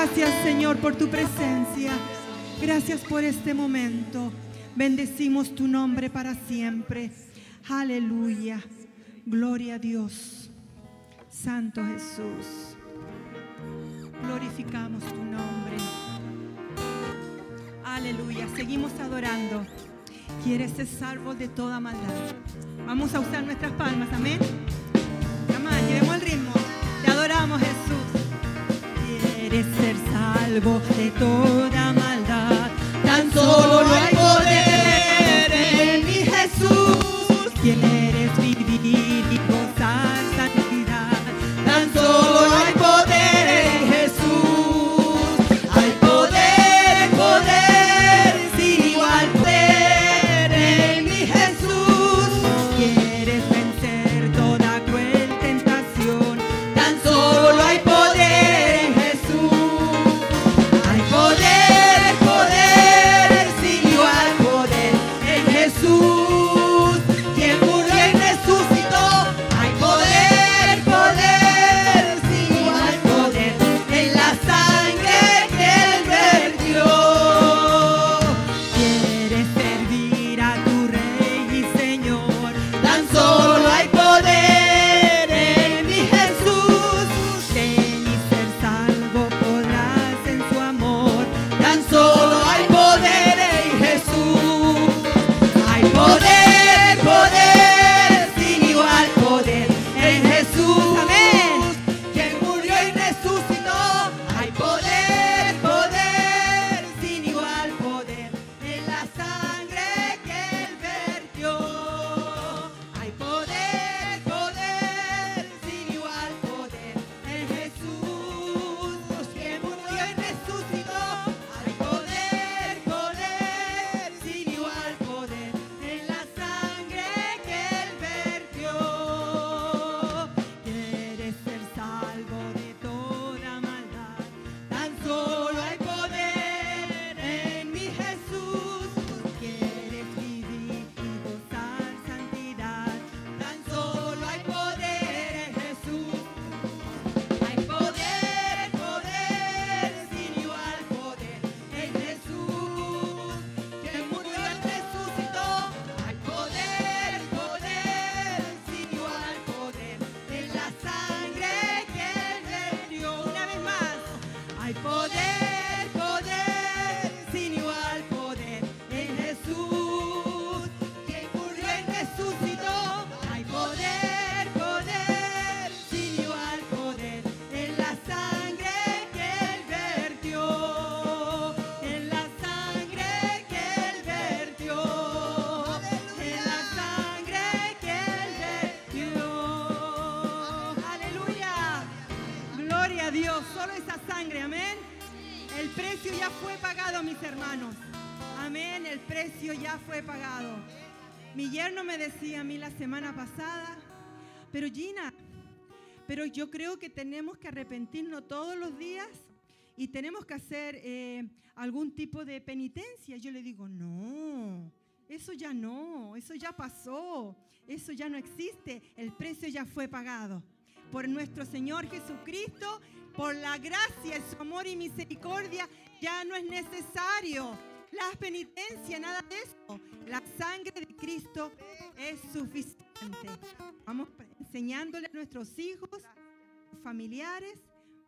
Gracias, Señor, por tu presencia. Gracias por este momento. Bendecimos tu nombre para siempre. Aleluya. Gloria a Dios. Santo Jesús. Glorificamos tu nombre. Aleluya. Seguimos adorando. Quieres ser salvo de toda maldad. Vamos a usar nuestras palmas. Amén. Amén. Llevemos el ritmo. Te adoramos, Jesús. Quieres ser salvo de toda maldad. Tan solo hay poder en mi Jesús. Quieres vivir y gozar santidad. Tan solo hay poder en Jesús. Hay poder, poder, sin igual poder en mi Jesús. Quieres vencer toda cruel tentación. Tan solo hay poder en Jesús. Hay poder. Yo creo que tenemos que arrepentirnos todos los días y tenemos que hacer algún tipo de penitencia. Yo le digo, no, eso ya no, eso ya pasó, eso ya no existe. El precio ya fue pagado por nuestro Señor Jesucristo, por la gracia, su amor y misericordia. Ya no es necesario las penitencias, nada de eso. La sangre de Cristo es suficiente. Vamos enseñándole a nuestros hijos, familiares,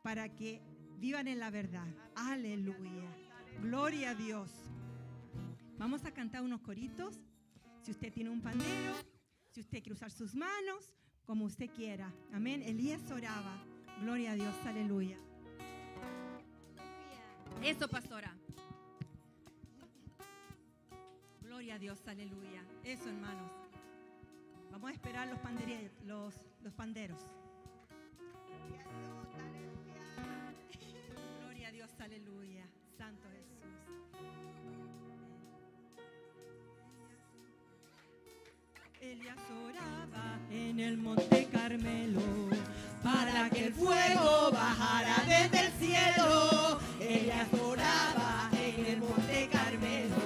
para que vivan en la verdad. Aleluya. Gloria a Dios. Vamos a cantar unos coritos. Si usted tiene un pandero, si usted quiere usar sus manos, como usted quiera. Amén. Elías oraba. Gloria a Dios. Aleluya. Eso, pastora. Gloria a Dios. Aleluya. Eso, hermanos. Vamos a esperar los panderos. Gloria a Dios, aleluya. Santo Jesús. Elías oraba en el monte Carmelo para que el fuego bajara desde el cielo. Elías oraba en el monte Carmelo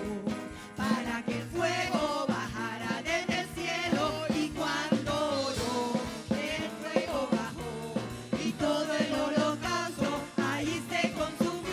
para que el fuego bajara desde el cielo. Todo el holocausto ahí se consumió.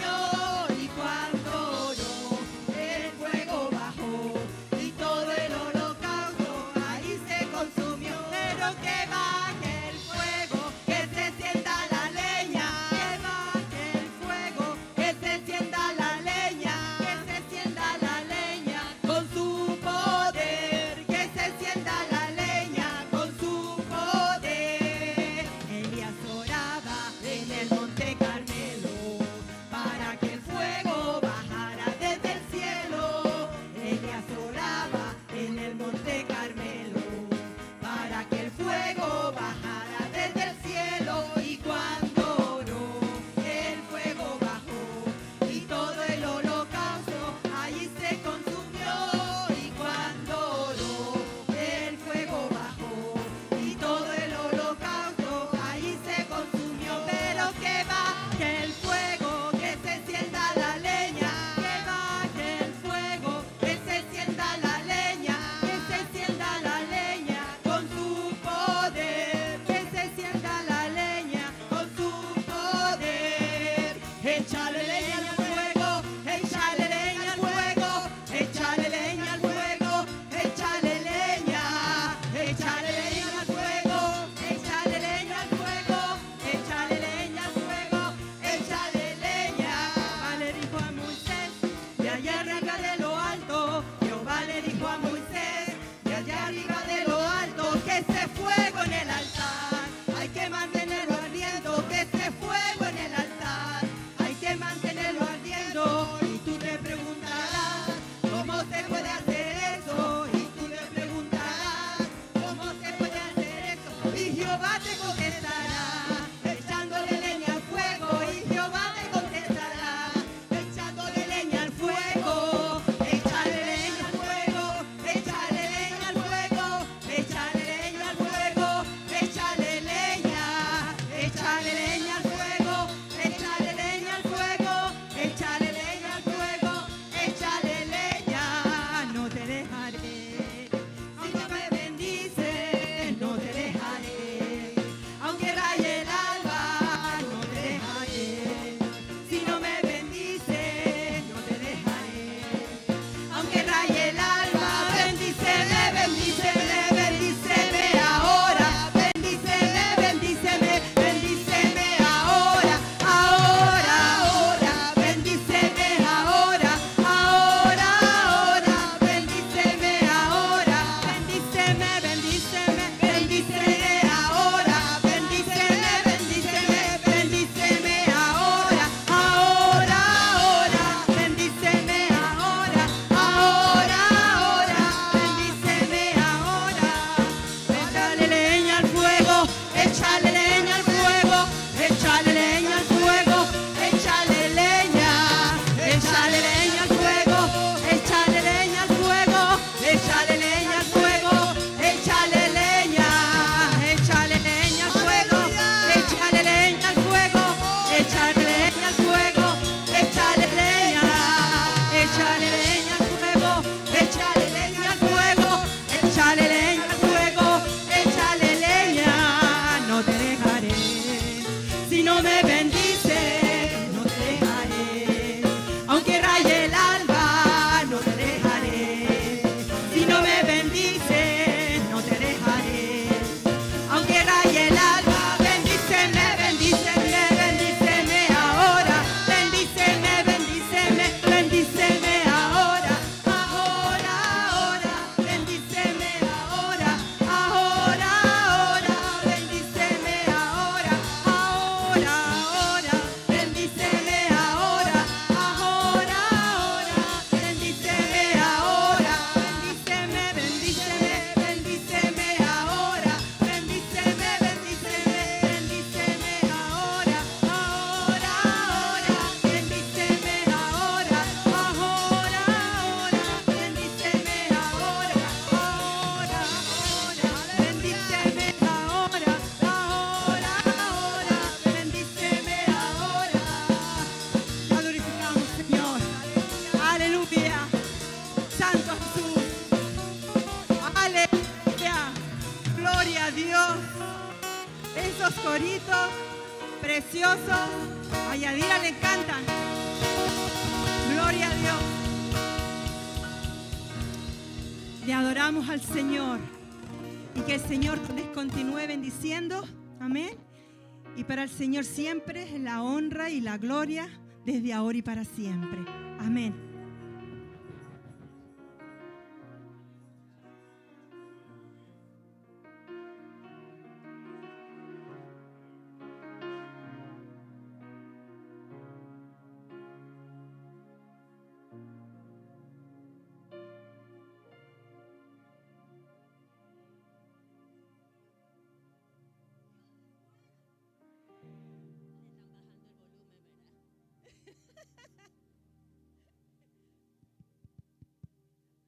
Señor, siempre es la honra y la gloria desde ahora y para siempre. Amén.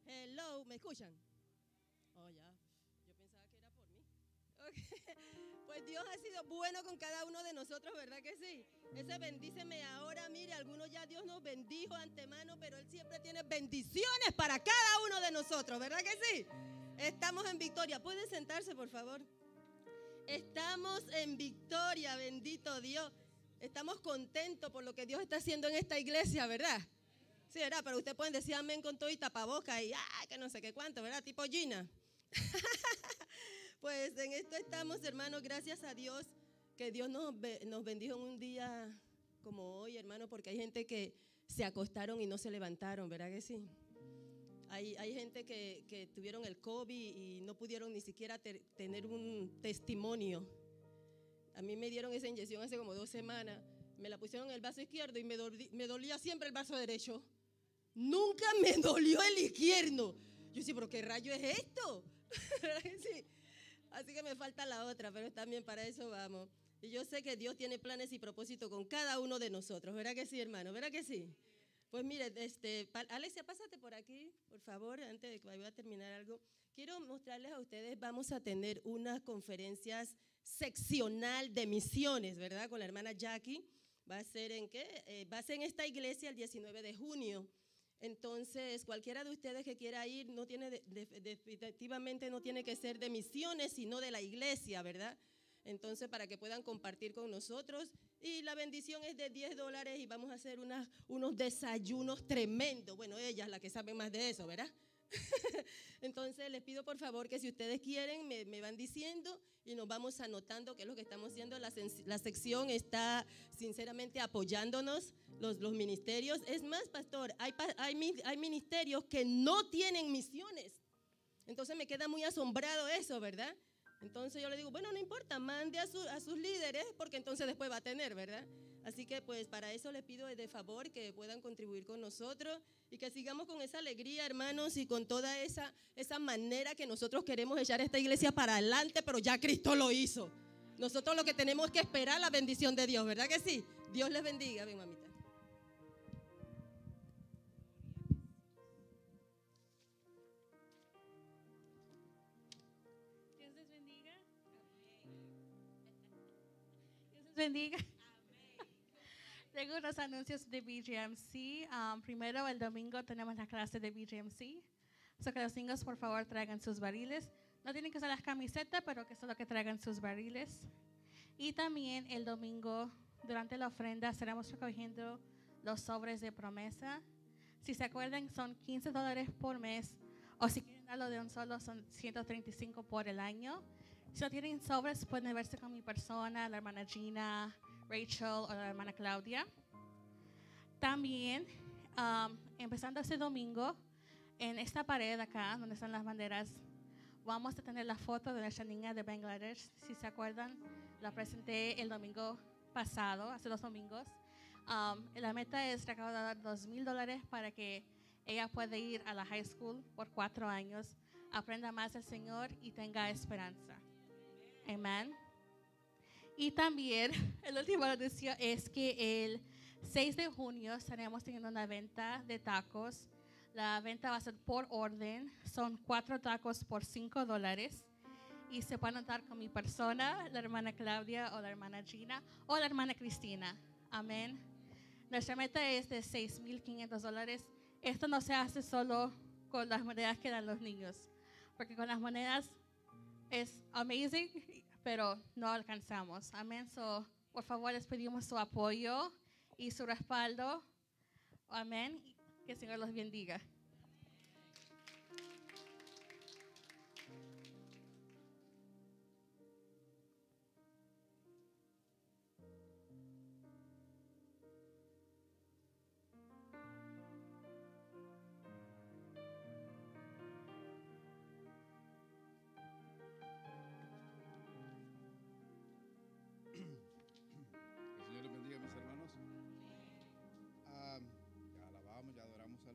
Hello, ¿me escuchan? Oh, ya. Yo pensaba que era por mí. Okay. Pues Dios ha sido bueno con cada uno de nosotros, ¿verdad que sí? Ese bendíceme ahora, mire, algunos ya Dios nos bendijo antemano, pero Él siempre tiene bendiciones para cada uno de nosotros, ¿verdad que sí? Estamos en victoria. ¿Pueden sentarse, por favor? Estamos en victoria, bendito Dios. Estamos contentos por lo que Dios está haciendo en esta iglesia, ¿verdad? Sí, ¿verdad? Pero ustedes pueden decir amén con todo y tapabocas y que no sé qué cuánto, ¿verdad? Tipo Gina. Pues en esto estamos, hermanos, gracias a Dios, que Dios nos bendijo en un día como hoy, hermano, porque hay gente que se acostaron y no se levantaron, ¿verdad que sí? Hay gente que tuvieron el COVID y no pudieron ni siquiera tener un testimonio. A mí me dieron esa inyección hace como 2 semanas. Me la pusieron en el brazo izquierdo y me dolía siempre el brazo derecho. Nunca me dolió el izquierdo. Yo decía, pero ¿qué rayo es esto? Sí. Así que me falta la otra, pero también para eso vamos. Y yo sé que Dios tiene planes y propósitos con cada uno de nosotros. ¿Verdad que sí, hermano? ¿Verdad que sí? Pues mire, Alexia, pásate por aquí, por favor, antes de que vaya a terminar algo. Quiero mostrarles a ustedes, vamos a tener unas conferencias seccional de misiones, ¿verdad? Con la hermana Jackie. ¿Va a ser en qué? Va a ser en esta iglesia el 19 de junio. Entonces, cualquiera de ustedes que quiera ir, no tiene, definitivamente no tiene que ser de misiones, sino de la iglesia, ¿verdad? Entonces, para que puedan compartir con nosotros. Y la bendición es de $10 y vamos a hacer unos desayunos tremendos. Bueno, ellas, las que saben más de eso, ¿verdad? Entonces, les pido por favor que si ustedes quieren, me van diciendo y nos vamos anotando qué es lo que estamos haciendo. La sección está sinceramente apoyándonos, los ministerios. Es más, pastor, hay ministerios que no tienen misiones. Entonces, me queda muy asombrado eso, ¿verdad? Entonces yo le digo, bueno, no importa, mande a sus líderes porque entonces después va a tener, ¿verdad? Así que pues para eso les pido de favor que puedan contribuir con nosotros y que sigamos con esa alegría, hermanos, y con toda esa manera que nosotros queremos echar esta iglesia para adelante, pero ya Cristo lo hizo. Nosotros lo que tenemos es que esperar la bendición de Dios, ¿verdad que sí? Dios les bendiga, ven mamita. Bendiga. Tengo unos anuncios de BGMC. Primero, el domingo tenemos la clase de BGMC. So que los niños, por favor, traigan sus barriles. No tienen que usar las camisetas, pero que solo que traigan sus barriles. Y también el domingo, durante la ofrenda, estaremos recogiendo los sobres de promesa. Si se acuerdan, son $15 por mes. O si quieren darlo de un solo, son $135 por el año. Si no tienen sobres, pueden verse con mi persona, la hermana Gina, Rachel o la hermana Claudia. También, empezando este domingo, en esta pared acá, donde están las banderas, vamos a tener la foto de nuestra niña de Bangladesh. Si se acuerdan, la presenté el domingo pasado, hace 2 domingos. La meta es recaudar $2,000 para que ella pueda ir a la high school por 4 años, aprenda más del Señor y tenga esperanza. Amén. Y también, el último anuncio es que el 6 de junio estaremos teniendo una venta de tacos. La venta va a ser por orden. Son 4 tacos por $5. Y se pueden anotar con mi persona, la hermana Claudia o la hermana Gina o la hermana Cristina. Amén. Nuestra meta es de $6,500. Esto no se hace solo con las monedas que dan los niños, porque con las monedas es amazing, pero no alcanzamos. Amén. So, por favor, les pedimos su apoyo y su respaldo. Amén. Que el Señor los bendiga.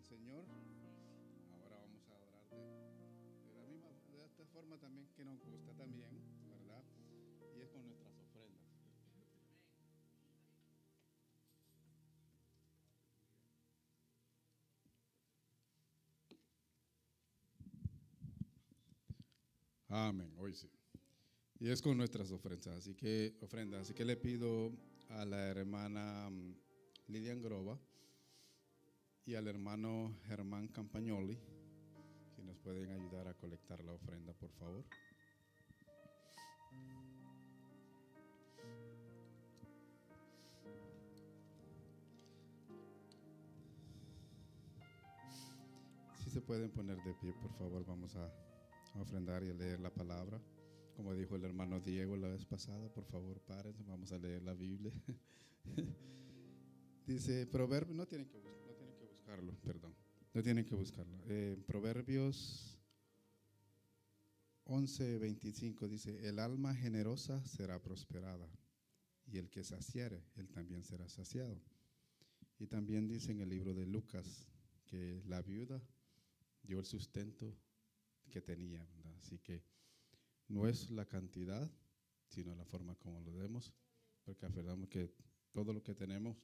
Señor, ahora vamos a adorar de la misma, de esta forma también que nos gusta también, ¿verdad? Y es con nuestras ofrendas. Amén, hoy sí. Y es con nuestras ofrendas, así que le pido a la hermana Lidia Angroba y al hermano Germán Campagnoli, si nos pueden ayudar a colectar la ofrenda, por favor. pueden poner de pie, por favor. Vamos a ofrendar y a leer la palabra. Como dijo el hermano Diego la vez pasada, por favor, párense, vamos a leer la Biblia. Dice, Proverbios, no tienen que buscarlo. Proverbios 11:25 dice, el alma generosa será prosperada, y el que saciare, él también será saciado. Y también dice en el libro de Lucas que la viuda dio el sustento que tenía, ¿verdad? Así que no es la cantidad, sino la forma como lo demos, porque afirmamos que todo lo que tenemos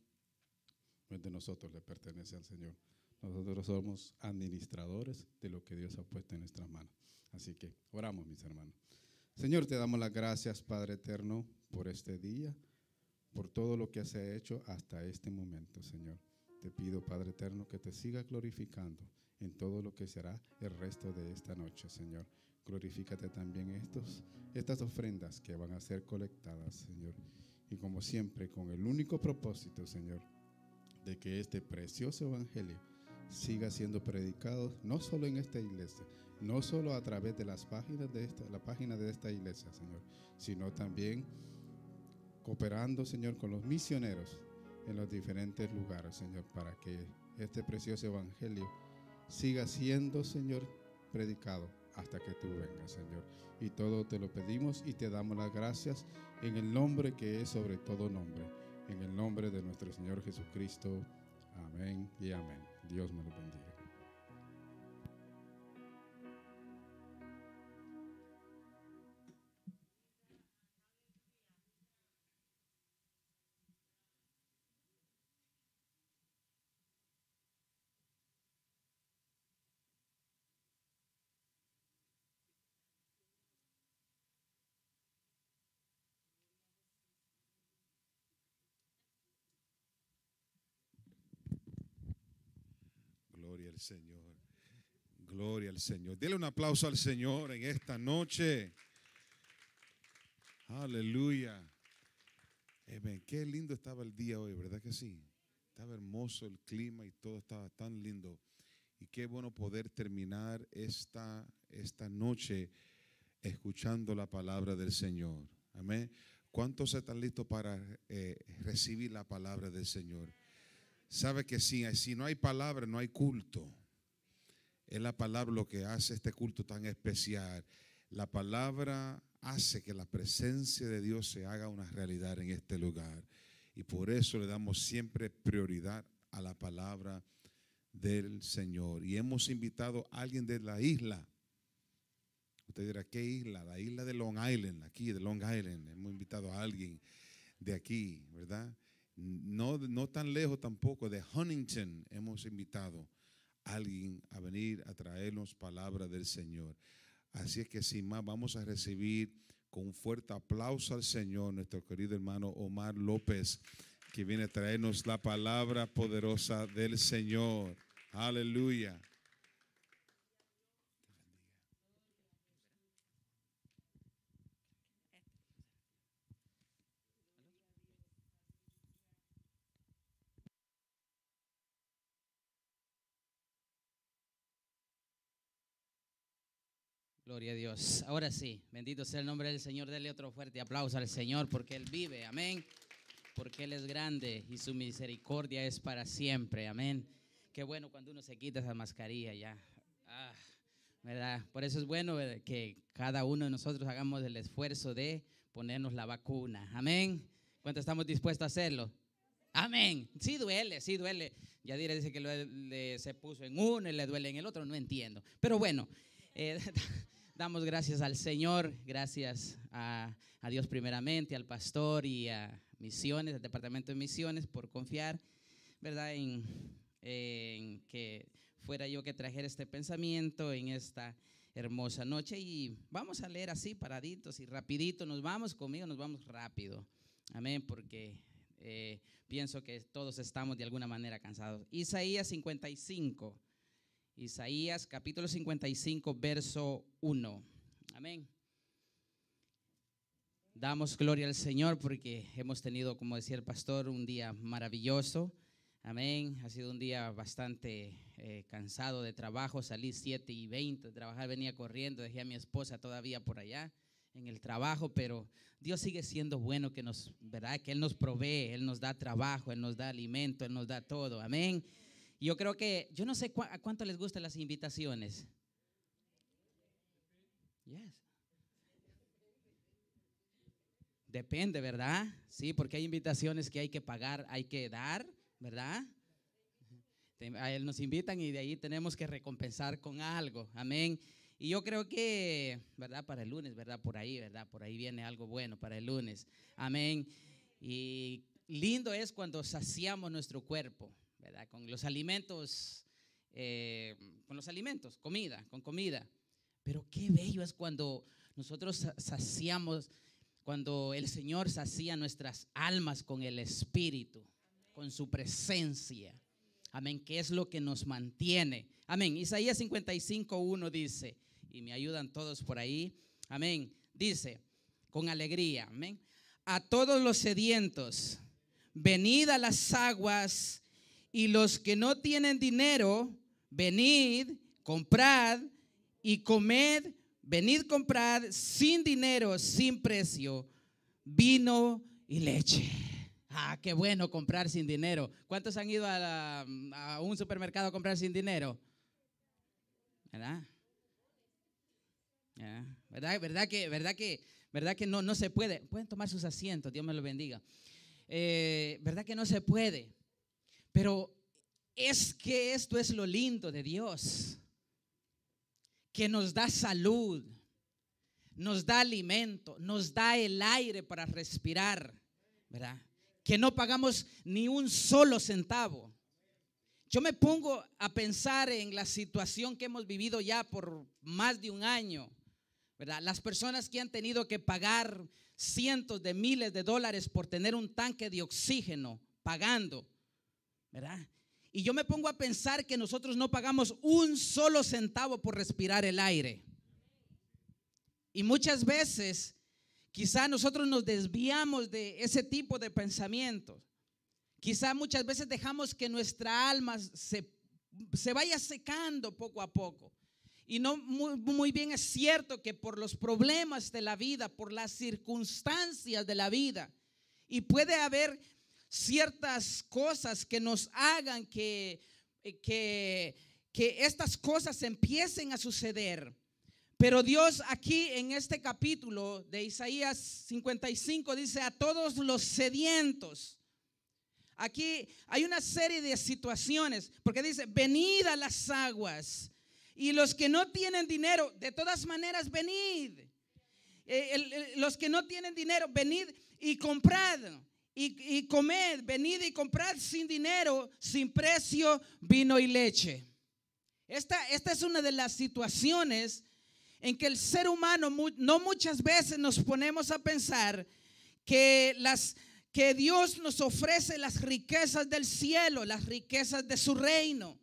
no es de nosotros, le pertenece al Señor. Nosotros somos administradores de lo que Dios ha puesto en nuestras manos. Así que oramos, mis hermanos. Señor, te damos las gracias, Padre eterno, por este día, por todo lo que has hecho hasta este momento, Señor. Te pido, Padre eterno, que te siga glorificando en todo lo que será el resto de esta noche, Señor. Glorifícate también estas ofrendas que van a ser colectadas, Señor. Y como siempre, con el único propósito, Señor, de que este precioso evangelio siga siendo predicado no solo en esta iglesia, no solo a través de las páginas de la página de esta iglesia, Señor, sino también cooperando, Señor, con los misioneros en los diferentes lugares, Señor, para que este precioso evangelio siga siendo, Señor, predicado hasta que tú vengas, Señor. Y todo te lo pedimos y te damos las gracias en el nombre que es sobre todo nombre, en el nombre de nuestro Señor Jesucristo. Amén y amén. Dios me lo bendiga. Gloria al Señor, gloria al Señor. Dele un aplauso al Señor en esta noche. Aleluya. Amén. Qué lindo estaba el día hoy, ¿verdad que sí? Estaba hermoso el clima y todo estaba tan lindo. Y qué bueno poder terminar esta noche escuchando la palabra del Señor. Amén. ¿Cuántos están listos para recibir la palabra del Señor? Sabe que si no hay palabra, no hay culto. Es la palabra lo que hace este culto tan especial. La palabra hace que la presencia de Dios se haga una realidad en este lugar. Y por eso le damos siempre prioridad a la palabra del Señor. Y hemos invitado a alguien de la isla. Usted dirá, ¿qué isla? La isla de Long Island, aquí de Long Island. Hemos invitado a alguien de aquí, ¿verdad? No tan lejos tampoco, de Huntington hemos invitado a alguien a venir a traernos palabra del Señor. Así es que sin más vamos a recibir con un fuerte aplauso al Señor nuestro querido hermano Omar López, que viene a traernos la palabra poderosa del Señor. Aleluya. Gloria a Dios. Ahora sí, bendito sea el nombre del Señor. Dele otro fuerte aplauso al Señor porque Él vive, amén. Porque Él es grande y su misericordia es para siempre, amén. Qué bueno cuando uno se quita esa mascarilla ya, ¿verdad? Por eso es bueno que cada uno de nosotros hagamos el esfuerzo de ponernos la vacuna, amén. ¿Cuánto estamos dispuestos a hacerlo? Amén. Sí duele, sí duele. Yadira dice que se puso en uno y le duele en el otro, no entiendo. Pero bueno. Damos gracias al Señor, gracias a Dios primeramente, al pastor y a Misiones, al Departamento de Misiones por confiar, ¿verdad? En que fuera yo que trajera este pensamiento en esta hermosa noche. Y vamos a leer así paraditos y rapidito, nos vamos rápido, amén, porque pienso que todos estamos de alguna manera cansados. Isaías 55. Isaías capítulo 55, verso 1. Amén. Damos gloria al Señor porque hemos tenido, como decía el pastor, un día maravilloso. Amén. Ha sido un día bastante cansado de trabajo. Salí 7:20 de trabajar, venía corriendo, dejé a mi esposa todavía por allá en el trabajo, pero Dios sigue siendo bueno, que nos, ¿verdad? Que Él nos provee, Él nos da trabajo, Él nos da alimento, Él nos da todo. Amén. Y yo creo que, yo no sé a cuánto les gustan las invitaciones. Yes. Depende, ¿verdad? Sí, porque hay invitaciones que hay que pagar, hay que dar, ¿verdad? A Él nos invitan y de ahí tenemos que recompensar con algo, amén. Y yo creo que, ¿verdad? Para el lunes, ¿verdad? Por ahí viene algo bueno para el lunes, amén. Y lindo es cuando saciamos nuestro cuerpo, ¿verdad? Con los alimentos, con comida. Pero qué bello es cuando nosotros saciamos, cuando el Señor sacía nuestras almas con el Espíritu. Con su presencia, amén, que es lo que nos mantiene, amén. Isaías 55:1 dice, y me ayudan todos por ahí, amén, dice, con alegría, amén, a todos los sedientos, venid a las aguas, y los que no tienen dinero, venid, comprad y comed, venid, comprad sin dinero, sin precio, vino y leche. Ah, qué bueno comprar sin dinero. ¿Cuántos han ido a un supermercado a comprar sin dinero? ¿Verdad? ¿Verdad que no se puede? Pueden tomar sus asientos, Dios me lo bendiga. ¿Verdad que no se puede? Pero es que esto es lo lindo de Dios, que nos da salud, nos da alimento, nos da el aire para respirar, ¿verdad? Que no pagamos ni un solo centavo. Yo me pongo a pensar en la situación que hemos vivido ya por más de un año, ¿verdad? Las personas que han tenido que pagar cientos de miles de dólares por tener un tanque de oxígeno pagando, ¿verdad? Y yo me pongo a pensar que nosotros no pagamos un solo centavo por respirar el aire. Y muchas veces quizá nosotros nos desviamos de ese tipo de pensamientos. Quizá muchas veces dejamos que nuestra alma se vaya secando poco a poco. Y no muy bien es cierto que por los problemas de la vida, por las circunstancias de la vida, y puede haber ciertas cosas que nos hagan que estas cosas empiecen a suceder. Pero Dios aquí en este capítulo de Isaías 55 dice a todos los sedientos. Aquí hay una serie de situaciones porque dice venid a las aguas y los que no tienen dinero, de todas maneras venid. Los que no tienen dinero, venid y comprad y comed, venid y comprad sin dinero, sin precio, vino y leche. Esta es una de las situaciones en que el ser humano, no muchas veces nos ponemos a pensar que Dios nos ofrece las riquezas del cielo, las riquezas de su reino.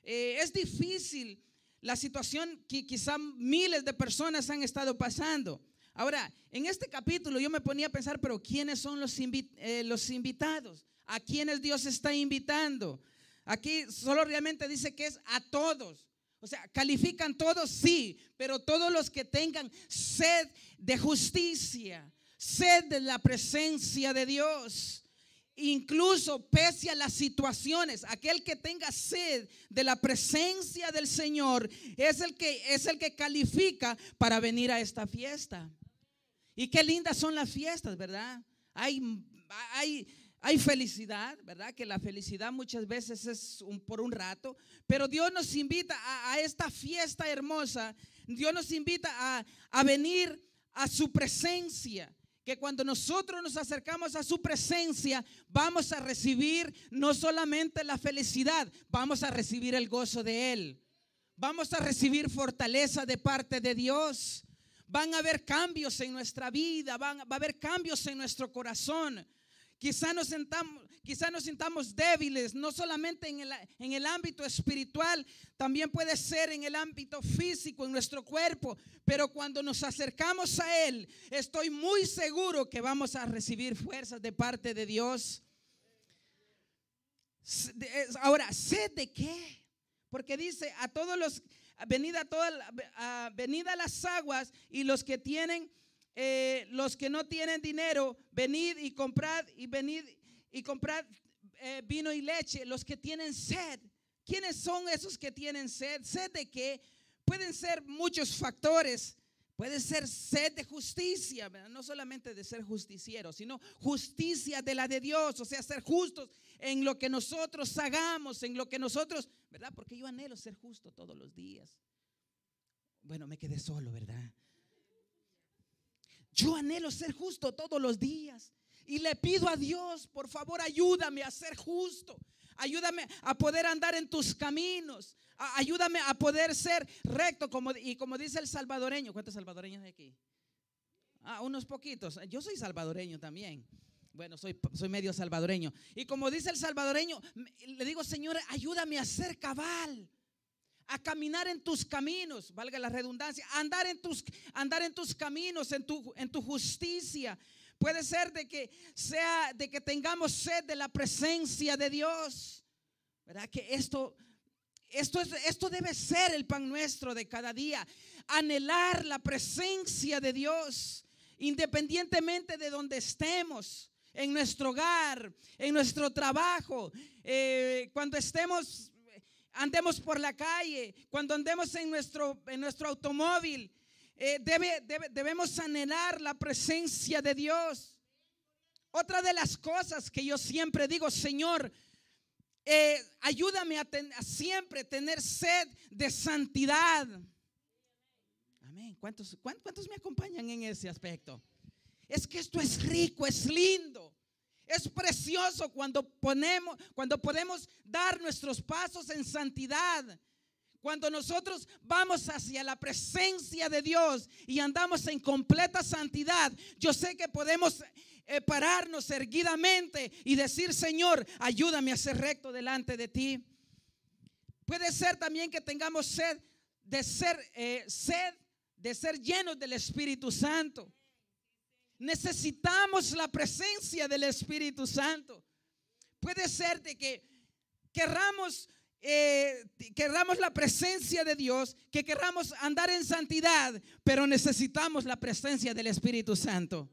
Es difícil la situación que quizá miles de personas han estado pasando. Ahora, en este capítulo yo me ponía a pensar, pero ¿quiénes son los invitados? ¿A quiénes Dios está invitando? Aquí solo realmente dice que es a todos. O sea, califican todos, sí, pero todos los que tengan sed de justicia, sed de la presencia de Dios, incluso pese a las situaciones, aquel que tenga sed de la presencia del Señor es el que califica para venir a esta fiesta. Y qué lindas son las fiestas, ¿verdad? Hay felicidad, ¿verdad? Que la felicidad muchas veces es por un rato, pero Dios nos invita a esta fiesta hermosa. Dios nos invita a venir a su presencia, que cuando nosotros nos acercamos a su presencia vamos a recibir no solamente la felicidad, vamos a recibir el gozo de Él, vamos a recibir fortaleza de parte de Dios, van a haber cambios en nuestra vida, va a haber cambios en nuestro corazón. Quizá nos sintamos débiles, no solamente en el ámbito espiritual, también puede ser en el ámbito físico, en nuestro cuerpo. Pero cuando nos acercamos a Él, estoy muy seguro que vamos a recibir fuerzas de parte de Dios. Ahora, ¿sed de qué? Porque dice a todos los, venid a las aguas, y los que tienen, los que no tienen dinero, venid y comprad, y venid y comprad vino y leche. Los que tienen sed, ¿quiénes son esos que tienen sed? ¿Sed de qué? Pueden ser muchos factores. Puede ser sed de justicia, ¿verdad? No solamente de ser justicieros, sino justicia de la de Dios, o sea, ser justos en lo que nosotros hagamos, en lo que nosotros, ¿verdad? Porque yo anhelo ser justo todos los días. Bueno, me quedé solo, ¿verdad? Yo anhelo ser justo todos los días y le pido a Dios, por favor, ayúdame a ser justo. Ayúdame a poder andar en tus caminos. Ayúdame a poder ser recto, como dice el salvadoreño. ¿Cuántos salvadoreños hay aquí? Ah, unos poquitos. Yo soy salvadoreño también. Bueno, soy medio salvadoreño. Y como dice el salvadoreño, le digo, Señor, ayúdame a ser cabal, a caminar en tus caminos, valga la redundancia, andar en tus caminos, en tu justicia. Puede ser de que tengamos sed de la presencia de Dios, ¿verdad? Que esto debe ser el pan nuestro de cada día. Anhelar la presencia de Dios, independientemente de donde estemos, en nuestro hogar, en nuestro trabajo, cuando andemos por la calle, cuando andemos en nuestro automóvil. Debemos anhelar la presencia de Dios. Otra de las cosas que yo siempre digo, Señor, ayúdame a siempre tener sed de santidad. Amén. ¿Cuántos me acompañan en ese aspecto? Es que esto es rico, es lindo, es precioso cuando podemos dar nuestros pasos en santidad. Cuando nosotros vamos hacia la presencia de Dios y andamos en completa santidad, yo sé que podemos pararnos erguidamente y decir, Señor, ayúdame a ser recto delante de ti. Puede ser también que tengamos sed de ser llenos del Espíritu Santo. Necesitamos la presencia del Espíritu Santo. Puede ser de que querramos la presencia de Dios, que querramos andar en santidad, pero necesitamos la presencia del Espíritu Santo.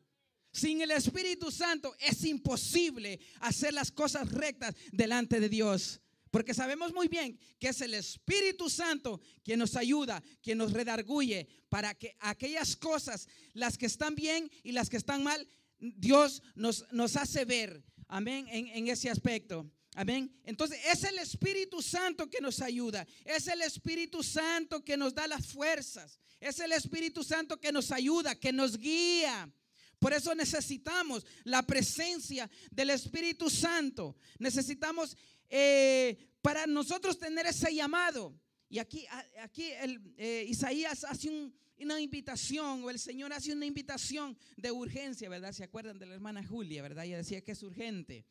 Sin el Espíritu Santo es imposible hacer las cosas rectas delante de Dios, porque sabemos muy bien que es el Espíritu Santo quien nos ayuda, quien nos redarguye para que aquellas cosas, las que están bien y las que están mal, Dios nos hace ver. Amén, en ese aspecto. Amén. Entonces es el Espíritu Santo que nos ayuda, es el Espíritu Santo que nos da las fuerzas, es el Espíritu Santo que nos ayuda, que nos guía. Por eso necesitamos la presencia del Espíritu Santo. Necesitamos para nosotros tener ese llamado. Y aquí Isaías hace una invitación, o el Señor hace una invitación de urgencia, ¿verdad? ¿Se acuerdan de la hermana Julia, verdad? Ella decía que es urgente.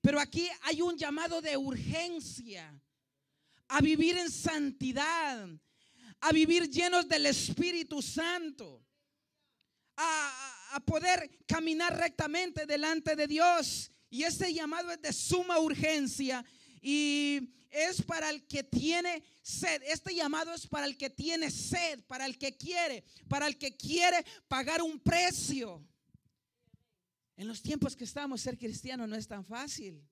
Pero aquí hay un llamado de urgencia a vivir en santidad, a vivir llenos del Espíritu Santo, a poder caminar rectamente delante de Dios. Y este llamado es de suma urgencia y es para el que tiene sed. Este llamado es para el que tiene sed, para el que quiere pagar un precio. En los tiempos que estamos, ser cristiano no es tan fácil.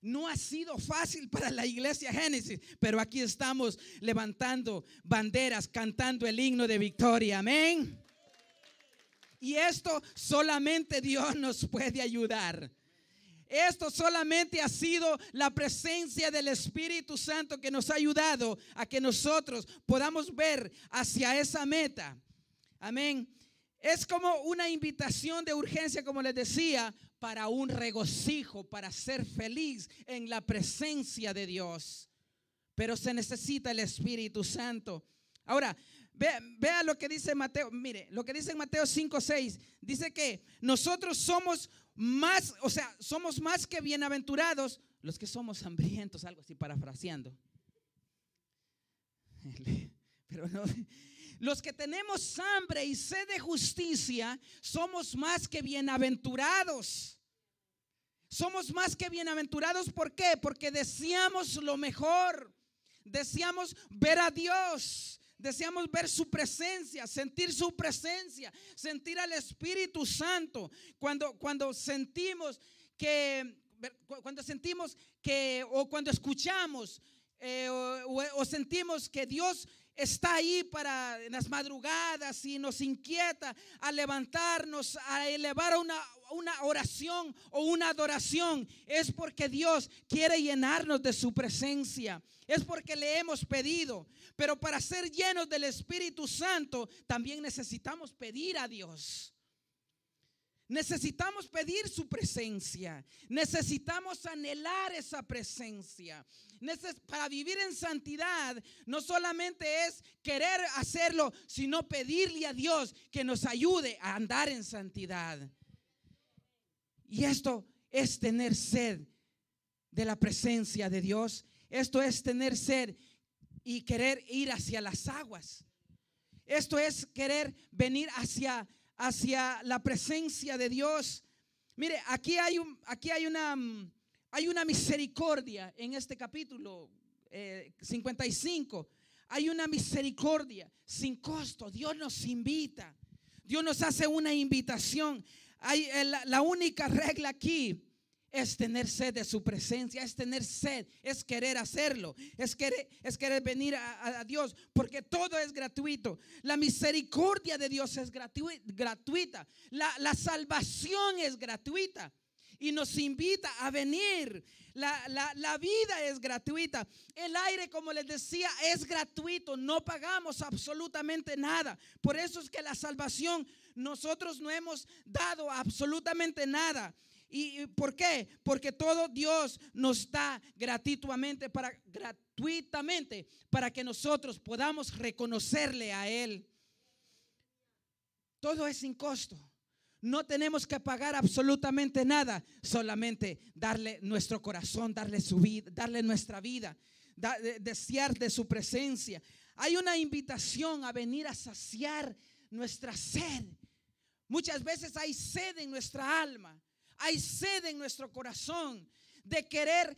No ha sido fácil para la iglesia Génesis, pero aquí estamos levantando banderas, cantando el himno de victoria. Amén. Y esto solamente Dios nos puede ayudar. Esto solamente ha sido la presencia del Espíritu Santo que nos ha ayudado a que nosotros podamos ver hacia esa meta. Amén. Es como una invitación de urgencia, como les decía, para un regocijo, para ser feliz en la presencia de Dios. Pero se necesita el Espíritu Santo. Ahora, vea lo que dice Mateo. Mire, lo que dice en Mateo 5:6. Dice que nosotros somos más que bienaventurados los que somos hambrientos, algo así parafraseando. Pero no... Los que tenemos hambre y sed de justicia somos más que bienaventurados. Somos más que bienaventurados, ¿por qué? Porque deseamos lo mejor, deseamos ver a Dios, deseamos ver su presencia, sentir su presencia, sentir al Espíritu Santo. Cuando sentimos que o cuando escuchamos o sentimos que Dios está ahí para en las madrugadas y nos inquieta a levantarnos, a elevar una oración o una adoración, es porque Dios quiere llenarnos de su presencia, es porque le hemos pedido. Pero para ser llenos del Espíritu Santo también necesitamos pedir a Dios. Necesitamos pedir su presencia, necesitamos anhelar esa presencia. Para vivir en santidad no solamente es querer hacerlo, sino pedirle a Dios que nos ayude a andar en santidad. Y esto es tener sed de la presencia de Dios. Esto es tener sed y querer ir hacia las aguas. Esto es querer venir hacia la presencia de Dios. Mire, aquí hay una misericordia en este capítulo 55. Hay una misericordia sin costo. Dios nos invita, Dios nos hace una invitación. La única regla aquí es tener sed de su presencia, es tener sed, es querer hacerlo, es querer venir a Dios, porque todo es gratuito. La misericordia de Dios es gratuita, la salvación es gratuita y nos invita a venir. La vida es gratuita, el aire, como les decía, es gratuito, no pagamos absolutamente nada. Por eso es que la salvación nosotros no hemos dado absolutamente nada. ¿Y por qué? Porque todo Dios nos da gratuitamente para que nosotros podamos reconocerle a Él. Todo es sin costo. No tenemos que pagar absolutamente nada, solamente darle nuestro corazón, darle su vida, darle nuestra vida, desear de su presencia. Hay una invitación a venir a saciar nuestra sed. Muchas veces hay sed en nuestra alma. Hay sed en nuestro corazón de querer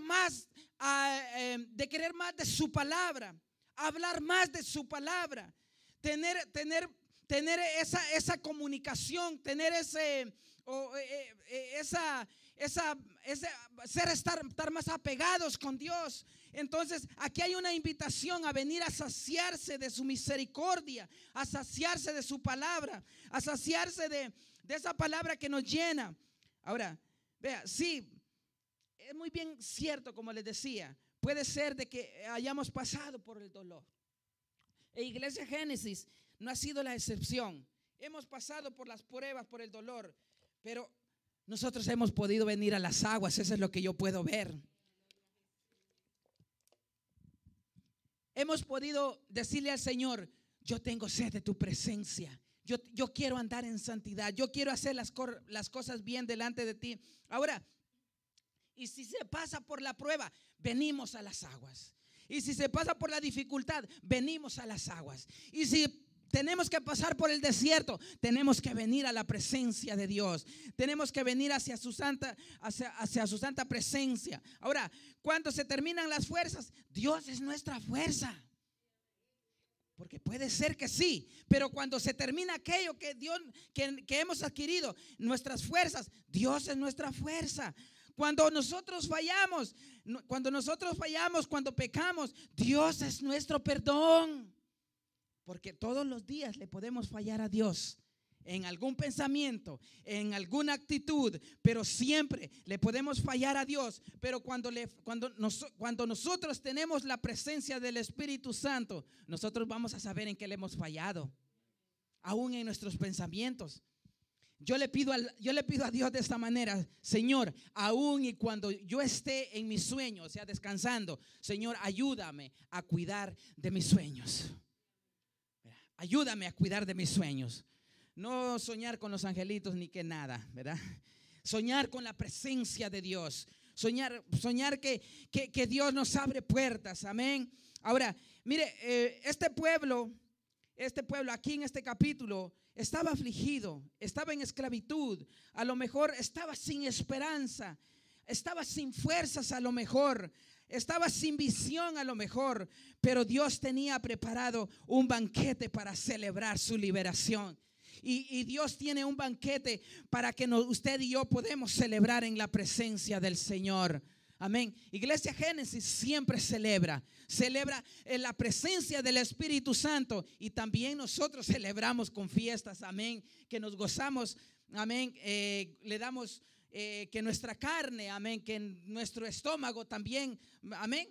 más de su palabra, hablar más de su palabra, tener esa comunicación, tener estar más apegados con Dios. Entonces aquí hay una invitación a venir a saciarse de su misericordia, a saciarse de su palabra, a saciarse de esa palabra que nos llena. Ahora, vea, sí, es muy bien cierto, como les decía, puede ser de que hayamos pasado por el dolor. E Iglesia Génesis no ha sido la excepción. Hemos pasado por las pruebas, por el dolor, pero nosotros hemos podido venir a las aguas. Eso es lo que yo puedo ver. Hemos podido decirle al Señor: yo tengo sed de tu presencia, yo quiero andar en santidad, yo quiero hacer las cosas bien delante de ti. Ahora, y si se pasa por la prueba, venimos a las aguas. Y si se pasa por la dificultad, venimos a las aguas. Y si tenemos que pasar por el desierto, tenemos que venir a la presencia de Dios. Tenemos que venir hacia su santa presencia. Ahora, cuando se terminan las fuerzas, Dios es nuestra fuerza. Porque puede ser que sí, pero cuando se termina aquello que hemos adquirido, nuestras fuerzas, Dios es nuestra fuerza. Cuando nosotros fallamos, cuando pecamos, Dios es nuestro perdón. Porque todos los días le podemos fallar a Dios en algún pensamiento, en alguna actitud, pero siempre le podemos fallar a Dios. Pero cuando nosotros tenemos la presencia del Espíritu Santo, nosotros vamos a saber en qué le hemos fallado, aún en nuestros pensamientos. Yo le pido a Dios de esta manera: Señor, aún y cuando yo esté en mis sueños, o sea, descansando, Señor, ayúdame a cuidar de mis sueños. Ayúdame a cuidar de mis sueños. No soñar con los angelitos ni que nada, ¿verdad? Soñar con la presencia de Dios. Soñar que Dios nos abre puertas, amén. Ahora, mire, este pueblo este pueblo aquí en este capítulo estaba afligido, estaba en esclavitud, a lo mejor estaba sin esperanza, estaba sin fuerzas a lo mejor, estaba sin visión a lo mejor, pero Dios tenía preparado un banquete para celebrar su liberación. Y Dios tiene un banquete para que usted y yo podemos celebrar en la presencia del Señor. Amén. Iglesia Génesis siempre celebra en la presencia del Espíritu Santo, y también nosotros celebramos con fiestas, amén, que nos gozamos, amén, le damos que nuestra carne, amén, que nuestro estómago también, amén,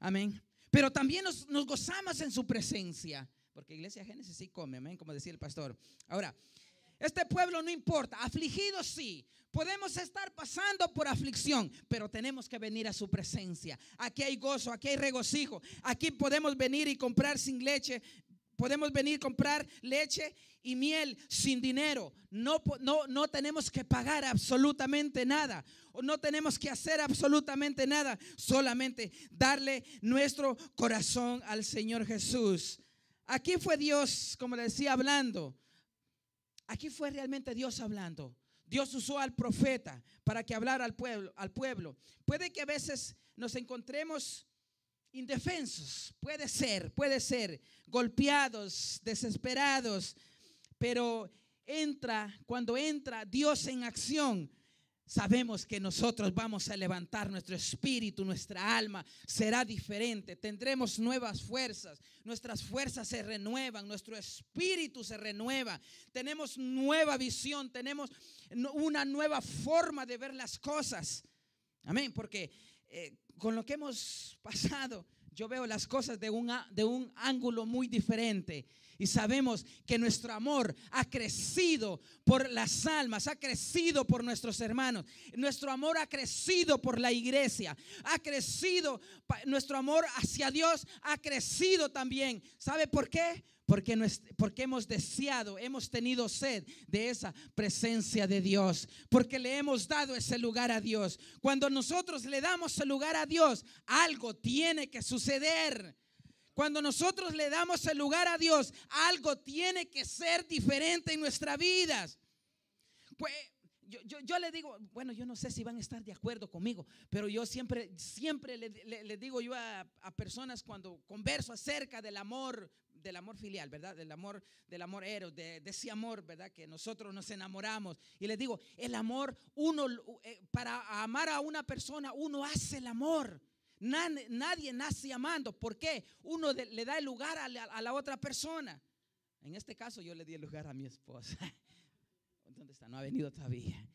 amén, pero también nos gozamos en su presencia, porque Iglesia Génesis sí come, amén, como decía el pastor. Ahora, este pueblo no importa, afligidos sí, podemos estar pasando por aflicción, pero tenemos que venir a su presencia. Aquí hay gozo, aquí hay regocijo, aquí podemos venir y comprar sin leche, podemos venir a comprar leche y miel sin dinero. No tenemos que pagar absolutamente nada, no tenemos que hacer absolutamente nada, solamente darle nuestro corazón al Señor Jesús. Aquí fue Dios, como le decía, hablando. Aquí fue realmente Dios hablando. Dios usó al profeta para que hablara al pueblo. Puede que a veces nos encontremos indefensos, puede ser, golpeados, desesperados, pero cuando entra Dios en acción, sabemos que nosotros vamos a levantar nuestro espíritu, nuestra alma será diferente, tendremos nuevas fuerzas, nuestras fuerzas se renuevan, nuestro espíritu se renueva, tenemos nueva visión, tenemos una nueva forma de ver las cosas, amén, porque con lo que hemos pasado, yo veo las cosas de un ángulo muy diferente. Y sabemos que nuestro amor ha crecido por las almas, ha crecido por nuestros hermanos. Nuestro amor ha crecido por la iglesia, ha crecido, nuestro amor hacia Dios ha crecido también. ¿Sabe por qué? Porque hemos deseado, hemos tenido sed de esa presencia de Dios, porque le hemos dado ese lugar a Dios. Cuando nosotros le damos el lugar a Dios, algo tiene que suceder. Cuando nosotros le damos el lugar a Dios, algo tiene que ser diferente en nuestras vidas. Pues yo le digo, bueno, yo no sé si van a estar de acuerdo conmigo, pero yo siempre le digo yo a personas cuando converso acerca del amor filial, ¿verdad? Del amor eros, de ese amor, ¿verdad? Que nosotros nos enamoramos. Y les digo, el amor, para amar a una persona, uno hace el amor. Nadie nace amando. ¿Por qué? Uno le da el lugar a la otra persona. En este caso yo le di el lugar a mi esposa. ¿Dónde está? No ha venido todavía.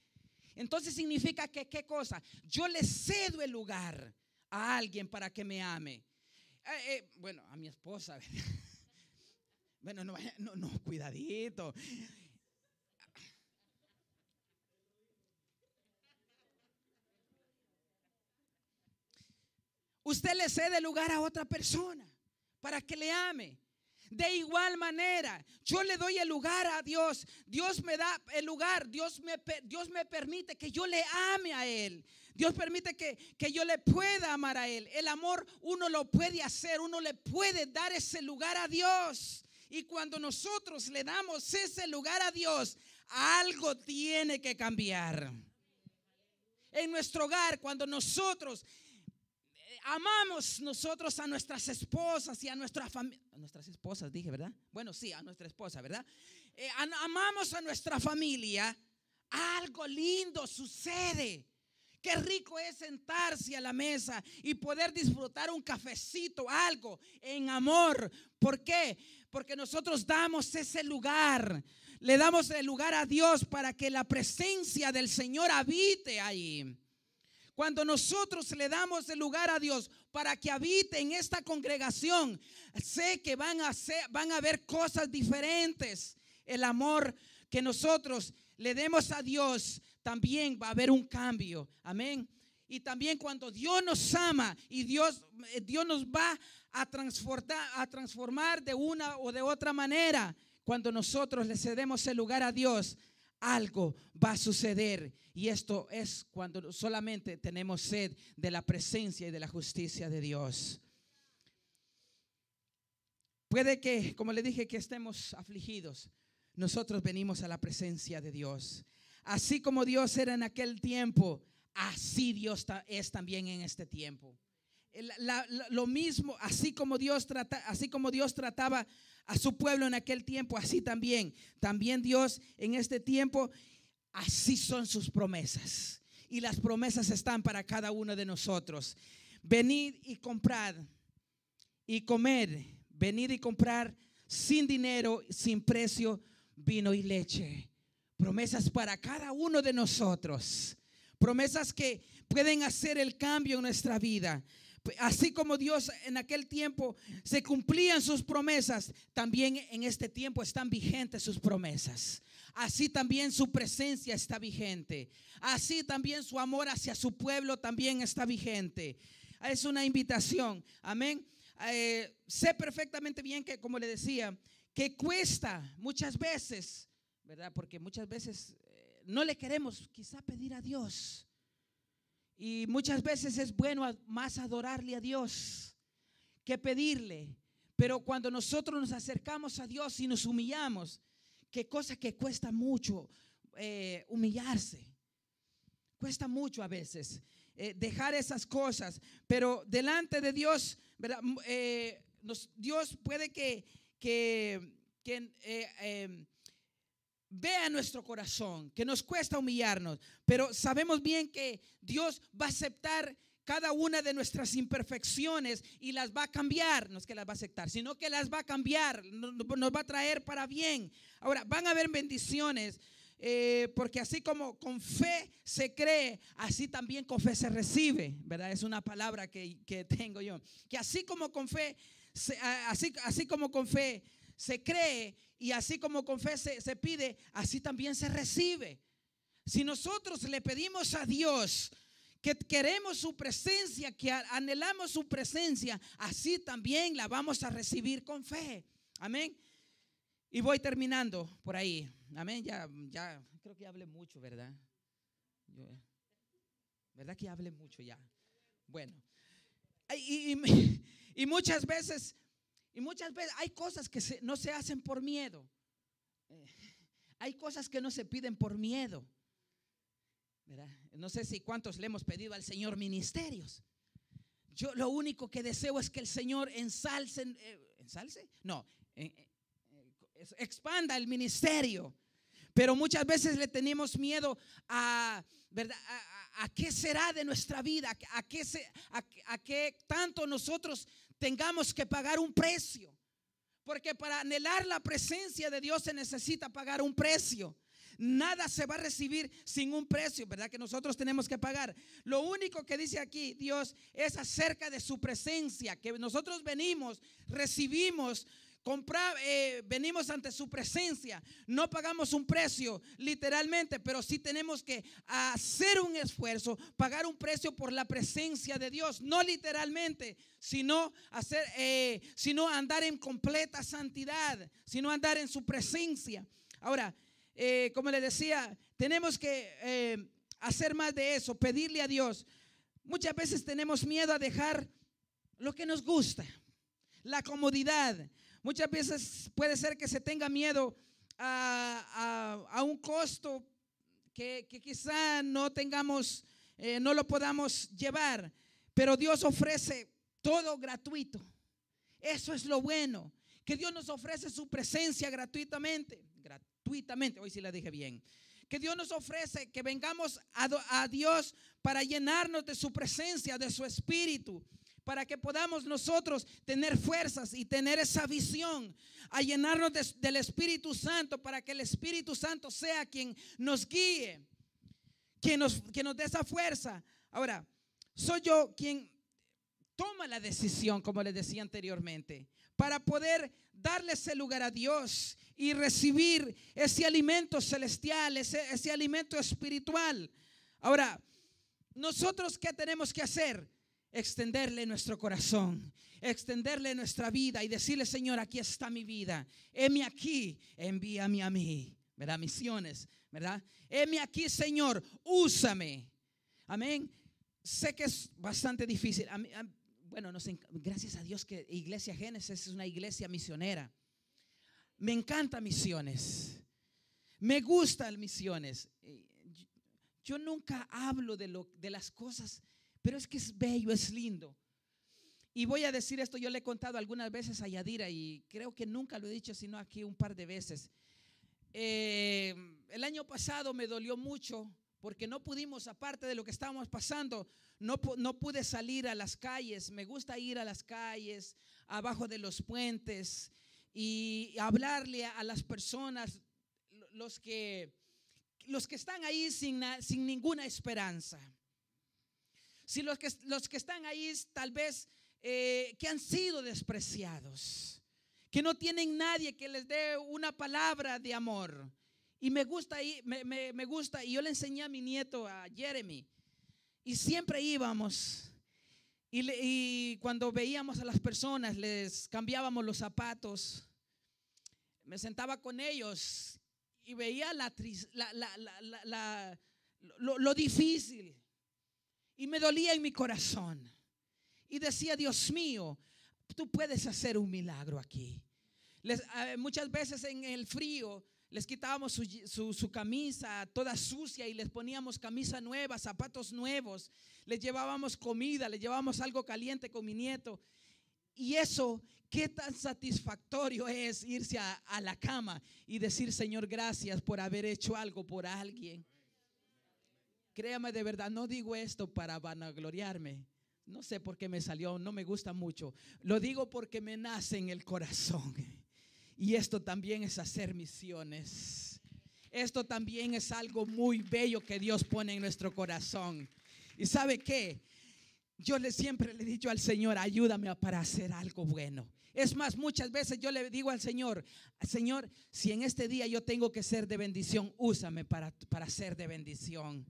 Entonces significa que, ¿qué cosa? Yo le cedo el lugar a alguien para que me ame. Bueno, a mi esposa, ¿verdad? Bueno, no, cuidadito. Usted le cede lugar a otra persona para que le ame. De igual manera, yo le doy el lugar a Dios. Dios me da el lugar. Dios me permite que yo le ame a Él. Dios permite que yo le pueda amar a Él. El amor uno lo puede hacer. Uno le puede dar ese lugar a Dios. Y cuando nosotros le damos ese lugar a Dios, algo tiene que cambiar. En nuestro hogar, cuando nosotros amamos nosotros a nuestras esposas y a nuestra familia. A nuestras esposas dije, ¿verdad? Bueno, sí, a nuestra esposa, ¿verdad? Amamos a nuestra familia. Algo lindo sucede. Qué rico es sentarse a la mesa y poder disfrutar un cafecito, algo en amor. ¿Por qué? Porque nosotros damos ese lugar. Le damos el lugar a Dios para que la presencia del Señor habite ahí. Cuando nosotros le damos el lugar a Dios para que habite en esta congregación, sé que van a haber cosas diferentes. El amor que nosotros le demos a Dios, también va a haber un cambio. Amén. Y también cuando Dios nos ama y Dios nos va a transformar de una o de otra manera. Cuando nosotros le cedemos el lugar a Dios, algo va a suceder, y esto es cuando solamente tenemos sed de la presencia y de la justicia de Dios. Puede que, como le dije, que estemos afligidos. Nosotros venimos a la presencia de Dios. Así como Dios era en aquel tiempo, así Dios es también en este tiempo. Lo mismo, así como Dios trataba a su pueblo en aquel tiempo, así también Dios en este tiempo, así son sus promesas. Y las promesas están para cada uno de nosotros. Venid y comprad y comed, venid y comprar sin dinero, sin precio, vino y leche. Promesas para cada uno de nosotros. Promesas que pueden hacer el cambio en nuestra vida. Así como Dios en aquel tiempo se cumplían sus promesas, también en este tiempo están vigentes sus promesas. Así también su presencia está vigente. Así también su amor hacia su pueblo también está vigente. Es una invitación. Amén. Sé perfectamente bien que, como le decía, que cuesta muchas veces, ¿verdad? Porque muchas veces no le queremos quizá pedir a Dios. Y muchas veces es bueno más adorarle a Dios que pedirle. Pero cuando nosotros nos acercamos a Dios y nos humillamos, qué cosa que cuesta mucho humillarse. Cuesta mucho a veces dejar esas cosas. Pero delante de Dios, ¿verdad? Dios puede que vea nuestro corazón, que nos cuesta humillarnos, pero sabemos bien que Dios va a aceptar cada una de nuestras imperfecciones y las va a cambiar. No es que las va a aceptar, sino que las va a cambiar, nos va a traer para bien. Ahora, van a haber bendiciones, porque así como con fe se cree, así también con fe se recibe, ¿verdad? Es una palabra que tengo yo, que así como con fe, así como con fe se cree y así como con fe se pide, así también se recibe. Si nosotros le pedimos a Dios que queremos su presencia, que anhelamos su presencia, así también la vamos a recibir con fe. Amén. Y voy terminando por ahí. Amén. Ya creo que hablé mucho, ¿verdad? ¿Verdad que hablé mucho ya? Bueno. Y muchas veces... hay cosas que no se hacen por miedo. Hay cosas que no se piden por miedo, ¿verdad? No sé si cuántos le hemos pedido al Señor ministerios. Yo lo único que deseo es que el Señor expanda el ministerio. Pero muchas veces le tenemos miedo a, ¿verdad? A qué será de nuestra vida, a qué tanto nosotros tengamos que pagar un precio. Porque para anhelar la presencia de Dios se necesita pagar un precio. Nada se va a recibir sin un precio, ¿verdad? Que nosotros tenemos que pagar. Lo único que dice aquí Dios es acerca de su presencia, que nosotros venimos, recibimos, venimos ante su presencia. No pagamos un precio literalmente, pero sí tenemos que hacer un esfuerzo, pagar un precio por la presencia de Dios. No literalmente, sino andar en completa santidad, sino andar en su presencia. Ahora, como le decía, tenemos que hacer más de eso, pedirle a Dios. Muchas veces tenemos miedo a dejar lo que nos gusta, la comodidad. Muchas veces puede ser que se tenga miedo a un costo que quizá no tengamos, no lo podamos llevar, pero Dios ofrece todo gratuito. Eso es lo bueno, que Dios nos ofrece su presencia gratuitamente, hoy sí la dije bien. Que Dios nos ofrece que vengamos a Dios para llenarnos de su presencia, de su espíritu, para que podamos nosotros tener fuerzas y tener esa visión, a llenarnos del Espíritu Santo, para que el Espíritu Santo sea quien nos guíe, quien nos dé esa fuerza. Ahora, soy yo quien toma la decisión, como les decía anteriormente, para poder darle ese lugar a Dios y recibir ese alimento celestial, ese alimento espiritual. Ahora, ¿nosotros qué tenemos que hacer? Extenderle nuestro corazón, extenderle nuestra vida y decirle: Señor, aquí está mi vida, heme aquí, envíame a mí, ¿verdad? Misiones, ¿verdad? Heme aquí, Señor, úsame. Amén. Sé que es bastante difícil. bueno, gracias a Dios que Iglesia Génesis es una iglesia misionera. Me encanta misiones. Me gustan misiones. Yo nunca hablo de las cosas, pero es que es bello, es lindo. Y voy a decir esto, yo le he contado algunas veces a Yadira y creo que nunca lo he dicho, sino aquí un par de veces. El año pasado me dolió mucho porque no pudimos, aparte de lo que estábamos pasando, no pude salir a las calles. Me gusta ir a las calles, abajo de los puentes y hablarle a las personas, los que están ahí sin ninguna esperanza. Si los que están ahí tal vez que han sido despreciados, que no tienen nadie que les dé una palabra de amor. Y me gusta, me gusta, y yo le enseñé a mi nieto, a Jeremy, y siempre íbamos y cuando veíamos a las personas les cambiábamos los zapatos, me sentaba con ellos y veía lo difícil y me dolía en mi corazón y decía, Dios mío, tú puedes hacer un milagro aquí. Muchas veces en el frío les quitábamos su camisa toda sucia y les poníamos camisa nueva, zapatos nuevos, les llevábamos comida, les llevábamos algo caliente con mi nieto. Y eso, qué tan satisfactorio es irse a la cama y decir, Señor, gracias por haber hecho algo por alguien. Créame, de verdad, no digo esto para vanagloriarme. No sé por qué me salió, no me gusta mucho. Lo digo porque me nace en el corazón. Y esto también es hacer misiones. Esto también es algo muy bello que Dios pone en nuestro corazón. ¿Y sabe qué? Yo siempre le he dicho al Señor, ayúdame para hacer algo bueno. Es más, muchas veces yo le digo al Señor, Señor, si en este día yo tengo que ser de bendición, úsame para ser de bendición.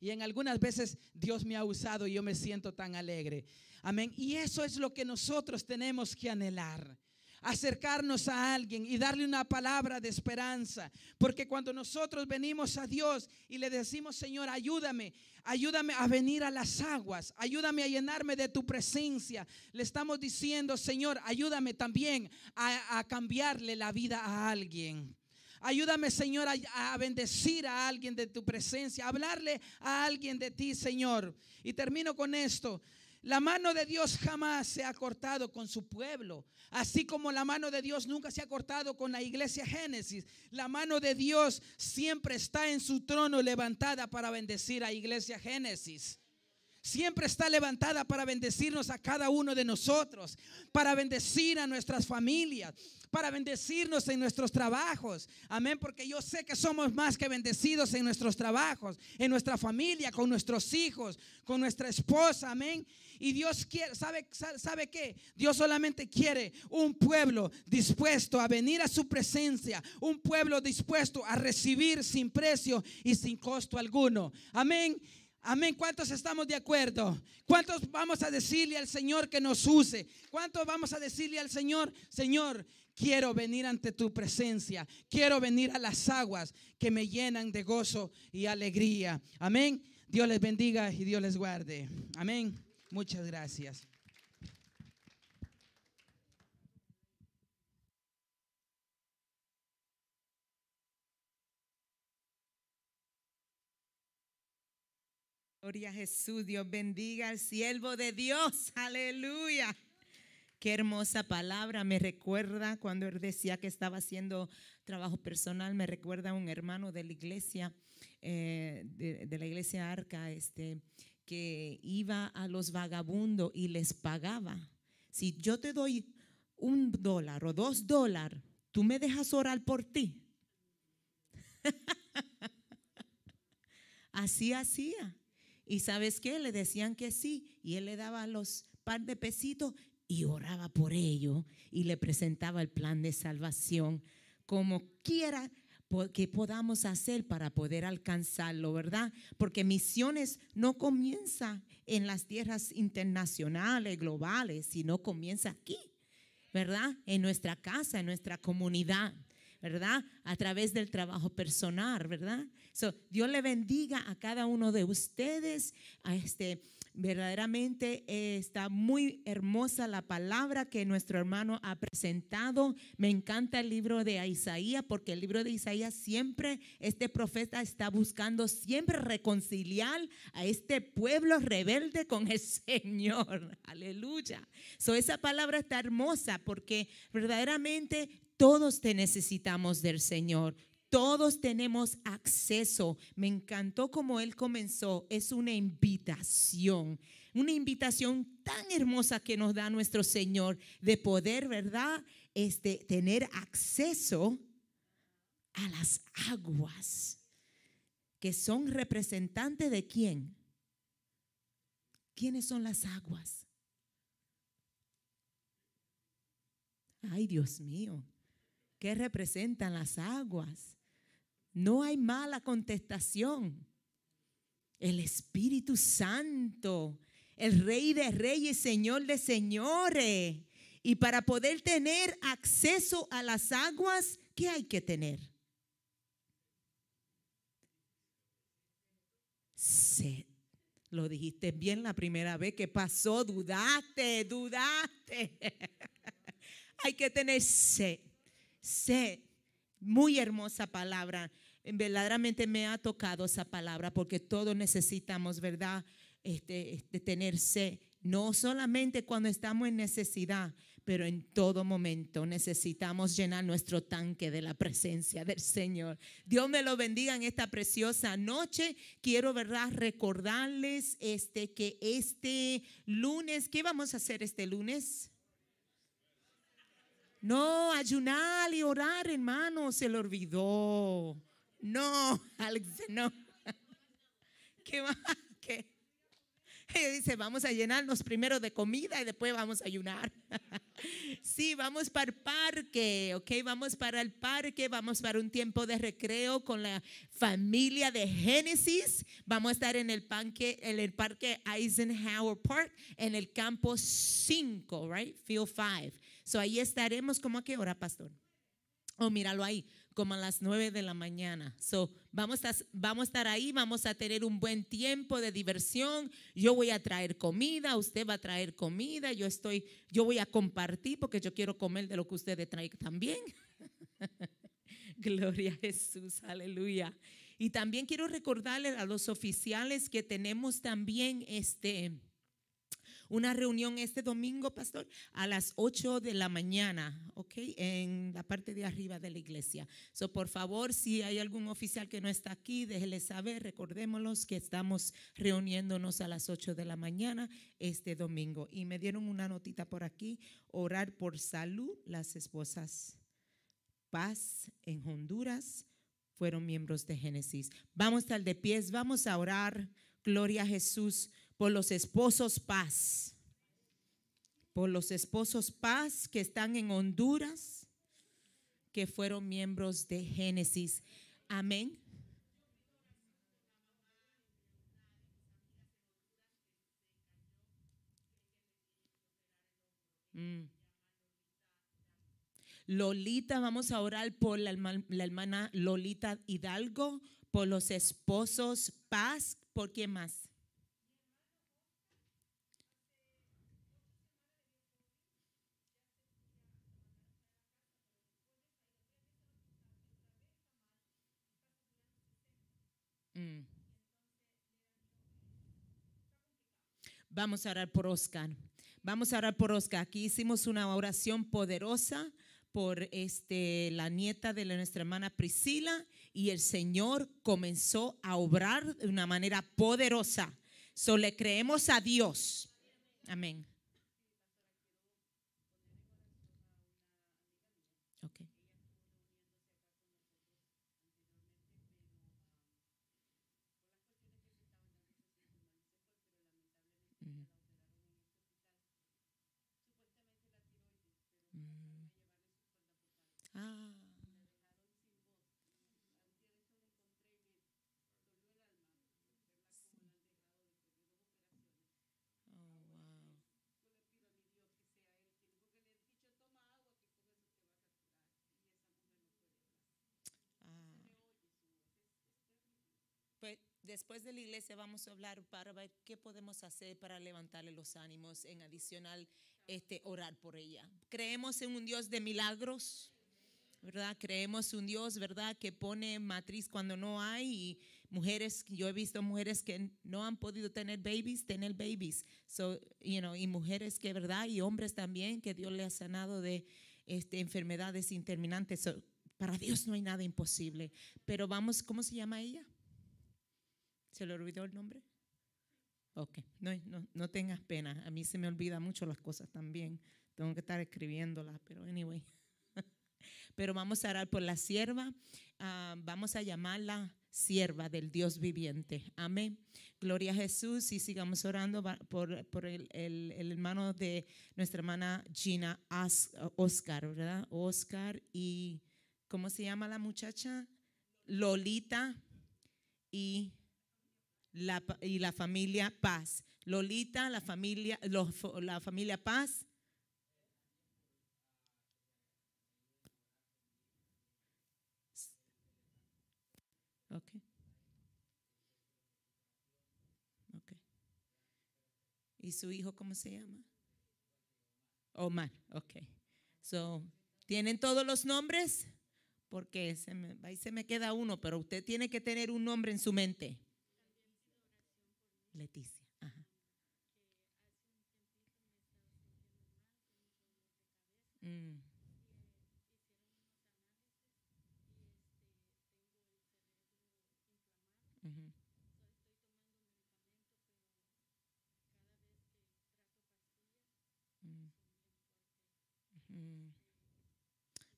Y en algunas veces Dios me ha usado y yo me siento tan alegre. Amén. Y eso es lo que nosotros tenemos que anhelar. Acercarnos a alguien y darle una palabra de esperanza. Porque cuando nosotros venimos a Dios y le decimos, Señor, ayúdame, ayúdame a venir a las aguas, ayúdame a llenarme de tu presencia, le estamos diciendo, Señor, ayúdame también a cambiarle la vida a alguien. Ayúdame, Señor, a bendecir a alguien de tu presencia, a hablarle a alguien de ti, Señor. Y termino con esto. La mano de Dios jamás se ha cortado con su pueblo, así como la mano de Dios nunca se ha cortado con la iglesia Génesis. La mano de Dios siempre está en su trono levantada para bendecir a iglesia Génesis. Siempre está levantada para bendecirnos a cada uno de nosotros, para bendecir a nuestras familias, para bendecirnos en nuestros trabajos. Amén, porque yo sé que somos más que bendecidos en nuestros trabajos, en nuestra familia, con nuestros hijos, con nuestra esposa. Amén. Y Dios quiere, ¿sabe qué? Dios solamente quiere un pueblo dispuesto a venir a su presencia, un pueblo dispuesto a recibir sin precio y sin costo alguno. Amén. Amén, ¿cuántos estamos de acuerdo? ¿Cuántos vamos a decirle al Señor que nos use? ¿Cuántos vamos a decirle al Señor, Señor, quiero venir ante tu presencia, quiero venir a las aguas que me llenan de gozo y alegría? Amén, Dios les bendiga y Dios les guarde. Amén, muchas gracias. Gloria a Jesús, Dios bendiga al siervo de Dios, aleluya. Qué hermosa palabra, me recuerda cuando él decía que estaba haciendo trabajo personal, me recuerda a un hermano de la iglesia, de la iglesia Arca, que iba a los vagabundos y les pagaba. Si yo te doy $1 o $2, ¿tú me dejas orar por ti? Así hacía. Y ¿sabes qué? Le decían que sí y él le daba los par de pesitos y oraba por ello y le presentaba el plan de salvación, como quiera que podamos hacer para poder alcanzarlo, ¿verdad? Porque misiones no comienza en las tierras internacionales, globales, sino comienza aquí, ¿verdad? En nuestra casa, en nuestra comunidad, ¿verdad? A través del trabajo personal, ¿verdad? Dios le bendiga a cada uno de ustedes. Verdaderamente está muy hermosa la palabra que nuestro hermano ha presentado. Me encanta el libro de Isaías, porque el libro de Isaías siempre, este profeta está buscando siempre reconciliar a este pueblo rebelde con el Señor. Aleluya. Esa palabra está hermosa porque verdaderamente todos te necesitamos del Señor. Todos tenemos acceso. Me encantó como él comenzó. Es una invitación tan hermosa que nos da nuestro Señor de poder, ¿verdad? Tener acceso a las aguas que son representantes de quién. ¿Quiénes son las aguas? Ay, Dios mío, ¿qué representan las aguas? No hay mala contestación. El Espíritu Santo, el Rey de Reyes, Señor de Señores. Y para poder tener acceso a las aguas, ¿qué hay que tener? Sed. Lo dijiste bien la primera vez que pasó, dudaste. Hay que tener sed. Sed, muy hermosa palabra. Verdaderamente me ha tocado esa palabra porque todos necesitamos, ¿verdad? Tener sed. No solamente cuando estamos en necesidad, pero en todo momento necesitamos llenar nuestro tanque de la presencia del Señor. Dios me lo bendiga en esta preciosa noche. Quiero, ¿verdad?, recordarles que este lunes, ¿qué vamos a hacer este lunes? No, ayunar y orar, hermano, se le olvidó. No, Alex, no. ¿Qué va? ¿Qué? Dice, vamos a llenarnos primero de comida y después vamos a ayunar. Sí, vamos para el parque, ok, vamos para el parque, vamos para un tiempo de recreo con la familia de Génesis. Vamos a estar en el parque Eisenhower Park, en el campo 5, right, field 5. Ahí estaremos, ¿cómo a qué hora, pastor? Oh, míralo ahí, como a las 9 de la mañana. Vamos a estar ahí, vamos a tener un buen tiempo de diversión. Yo voy a traer comida, usted va a traer comida, yo voy a compartir porque yo quiero comer de lo que ustedes traen también. Gloria a Jesús, aleluya. Y también quiero recordarles a los oficiales que tenemos también una reunión este domingo, pastor, a las 8 de la mañana, ok, en la parte de arriba de la iglesia. Por favor, si hay algún oficial que no está aquí, déjele saber, recordémoslos que estamos reuniéndonos a las 8 de la mañana este domingo. Y me dieron una notita por aquí, orar por salud, las esposas Paz en Honduras fueron miembros de Génesis. Vamos a estar de pies, vamos a orar, gloria a Jesús. Por los esposos Paz, por los esposos Paz que están en Honduras, que fueron miembros de Génesis. Amén. Lolita, vamos a orar por la hermana Lolita Hidalgo, por los esposos Paz. ¿Por quién más? Vamos a orar por Oscar. Vamos a orar por Oscar. Aquí hicimos una oración poderosa por la nieta de nuestra hermana Priscila y el Señor comenzó a obrar de una manera poderosa. Le creemos a Dios. Amén. Después de la iglesia vamos a hablar para ver qué podemos hacer para levantarle los ánimos, en adicional orar por ella. Creemos en un Dios de milagros, ¿verdad? Creemos en un Dios, ¿verdad?, que pone matriz cuando no hay, y mujeres, yo he visto mujeres que no han podido tener babies, so, you know, y mujeres que, ¿verdad?, y hombres también que Dios le ha sanado de enfermedades interminantes. So, para Dios no hay nada imposible. Pero vamos, ¿cómo se llama ella? ¿Se le olvidó el nombre? Ok, no tengas pena. A mí se me olvidan mucho las cosas también. Tengo que estar escribiéndolas, pero anyway. Pero vamos a orar por la sierva. Vamos a llamarla sierva del Dios viviente. Amén. Gloria a Jesús. Y sigamos orando por el hermano de nuestra hermana Gina, Oscar, ¿verdad? Oscar y, ¿cómo se llama la muchacha? Lolita y... la familia Paz. Lolita, la familia Paz. Ok. ¿Y su hijo cómo se llama? Omar, ok. So, ¿tienen todos los nombres? Porque ahí se me queda uno, pero usted tiene que tener un nombre en su mente. Leticia, ajá.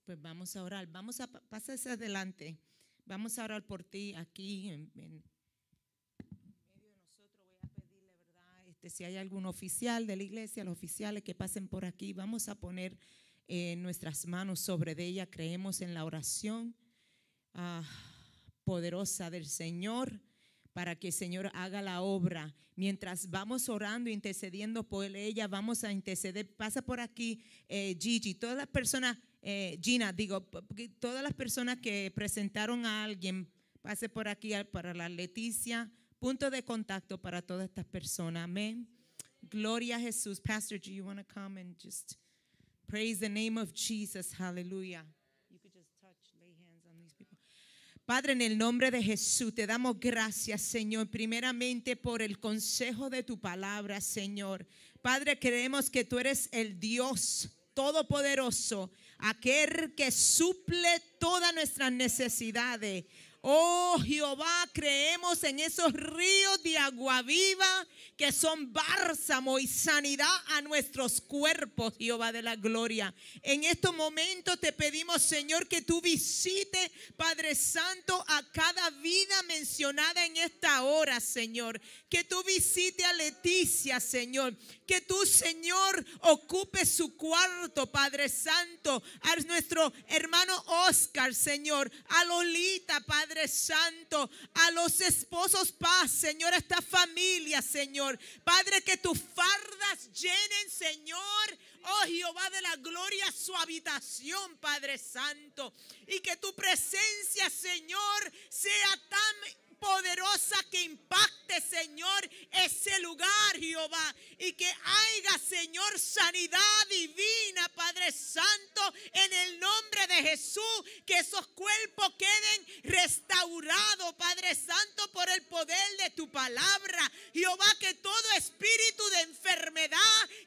Pues vamos a orar, vamos a pasar hacia adelante, vamos a orar por ti aquí si hay algún oficial de la iglesia, los oficiales que pasen por aquí, vamos a poner nuestras manos sobre de ella. Creemos en la oración poderosa del Señor para que el Señor haga la obra. Mientras vamos orando, intercediendo por ella, vamos a interceder. Pasa por aquí, Gigi, todas las personas, Gina, digo, todas las personas que presentaron a alguien, pase por aquí para la Leticia. Punto de contacto para todas estas personas. Amén. Gloria a Jesús. Pastor, do you want to come and just praise the name of Jesus? Hallelujah. You could just touch, lay hands on these people. Padre, en el nombre de Jesús te damos gracias, Señor, primeramente por el consejo de tu palabra, Señor. Padre, creemos que tú eres el Dios todopoderoso, aquel que suple todas nuestras necesidades. Oh Jehová, creemos en esos ríos de agua viva que son bálsamo y sanidad a nuestros cuerpos, Jehová de la gloria. En estos momentos te pedimos, Señor, que tú visites, Padre Santo, a cada vida mencionada en esta hora, Señor. Que tú visites a Leticia, Señor. Que tú, Señor, ocupes su cuarto, Padre Santo. A nuestro hermano Oscar, Señor. A Lolita, Padre Santo, a los esposos Paz, Señor, a esta familia, Señor. Padre, que tus fardas llenen, Señor, oh Jehová de la gloria, su habitación, Padre Santo, y que tu presencia, Señor, sea tan poderosa que impacte, Señor, ese lugar, Jehová, y que haya, Señor, sanidad divina, Padre Santo, en el nombre de Jesús, que esos cuerpos queden restaurados, Padre Santo, por el poder de tu palabra, Jehová, que todo espíritu de enfermedad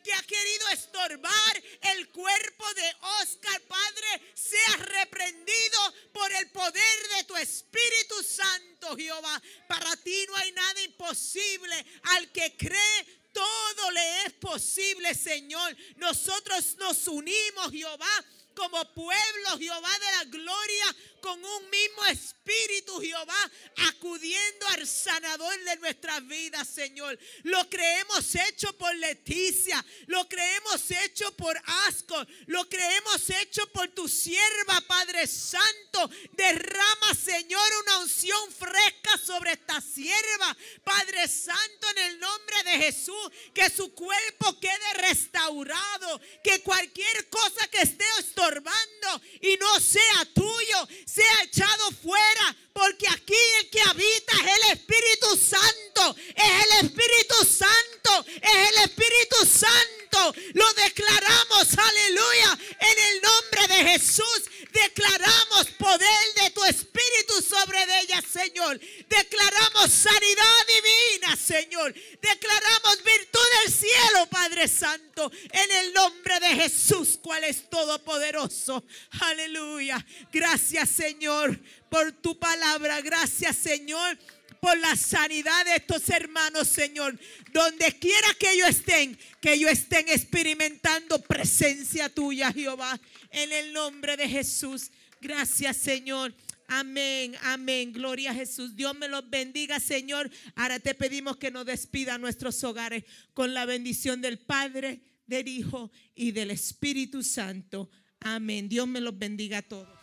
que ha querido estorbar el cuerpo de Oscar, Padre, sea reprendido por el poder de tu Espíritu Santo, Jehová. Para ti no hay nada imposible. Al que cree, todo le es posible, Señor. Nosotros nos unimos, Jehová, como pueblo, Jehová de la gloria, con un mismo espíritu, Jehová, acudiendo al sanador de nuestras vidas, Señor. Lo creemos hecho por Leticia, lo creemos hecho por Asco, lo creemos hecho por tu sierva, Padre Santo. Derrama, Señor, una unción fresca sobre esta sierva, Padre Santo, en el nombre de Jesús, que su cuerpo quede restaurado, que cualquier cosa que esté estorbando y no sea tuyo, sea echado fuera, porque aquí el que habita es el Espíritu Santo, es el Espíritu Santo, es el Espíritu Santo. Lo declaramos, aleluya, en el nombre de Jesús. Declaramos poder de tu Espíritu sobre ella, Señor. Declaramos sanidad divina, Señor. Declaramos virtud del cielo, Padre Santo, en el nombre de Jesús, cual es todopoderoso. Aleluya. Gracias, Señor, por tu palabra. Gracias, Señor, por la sanidad de estos hermanos, Señor. Donde quiera que ellos estén experimentando presencia tuya, Jehová. En el nombre de Jesús. Gracias, Señor. Amén, amén. Gloria a Jesús. Dios me los bendiga, Señor. Ahora te pedimos que nos despida a nuestros hogares con la bendición del Padre, del Hijo y del Espíritu Santo. Amén. Dios me los bendiga a todos.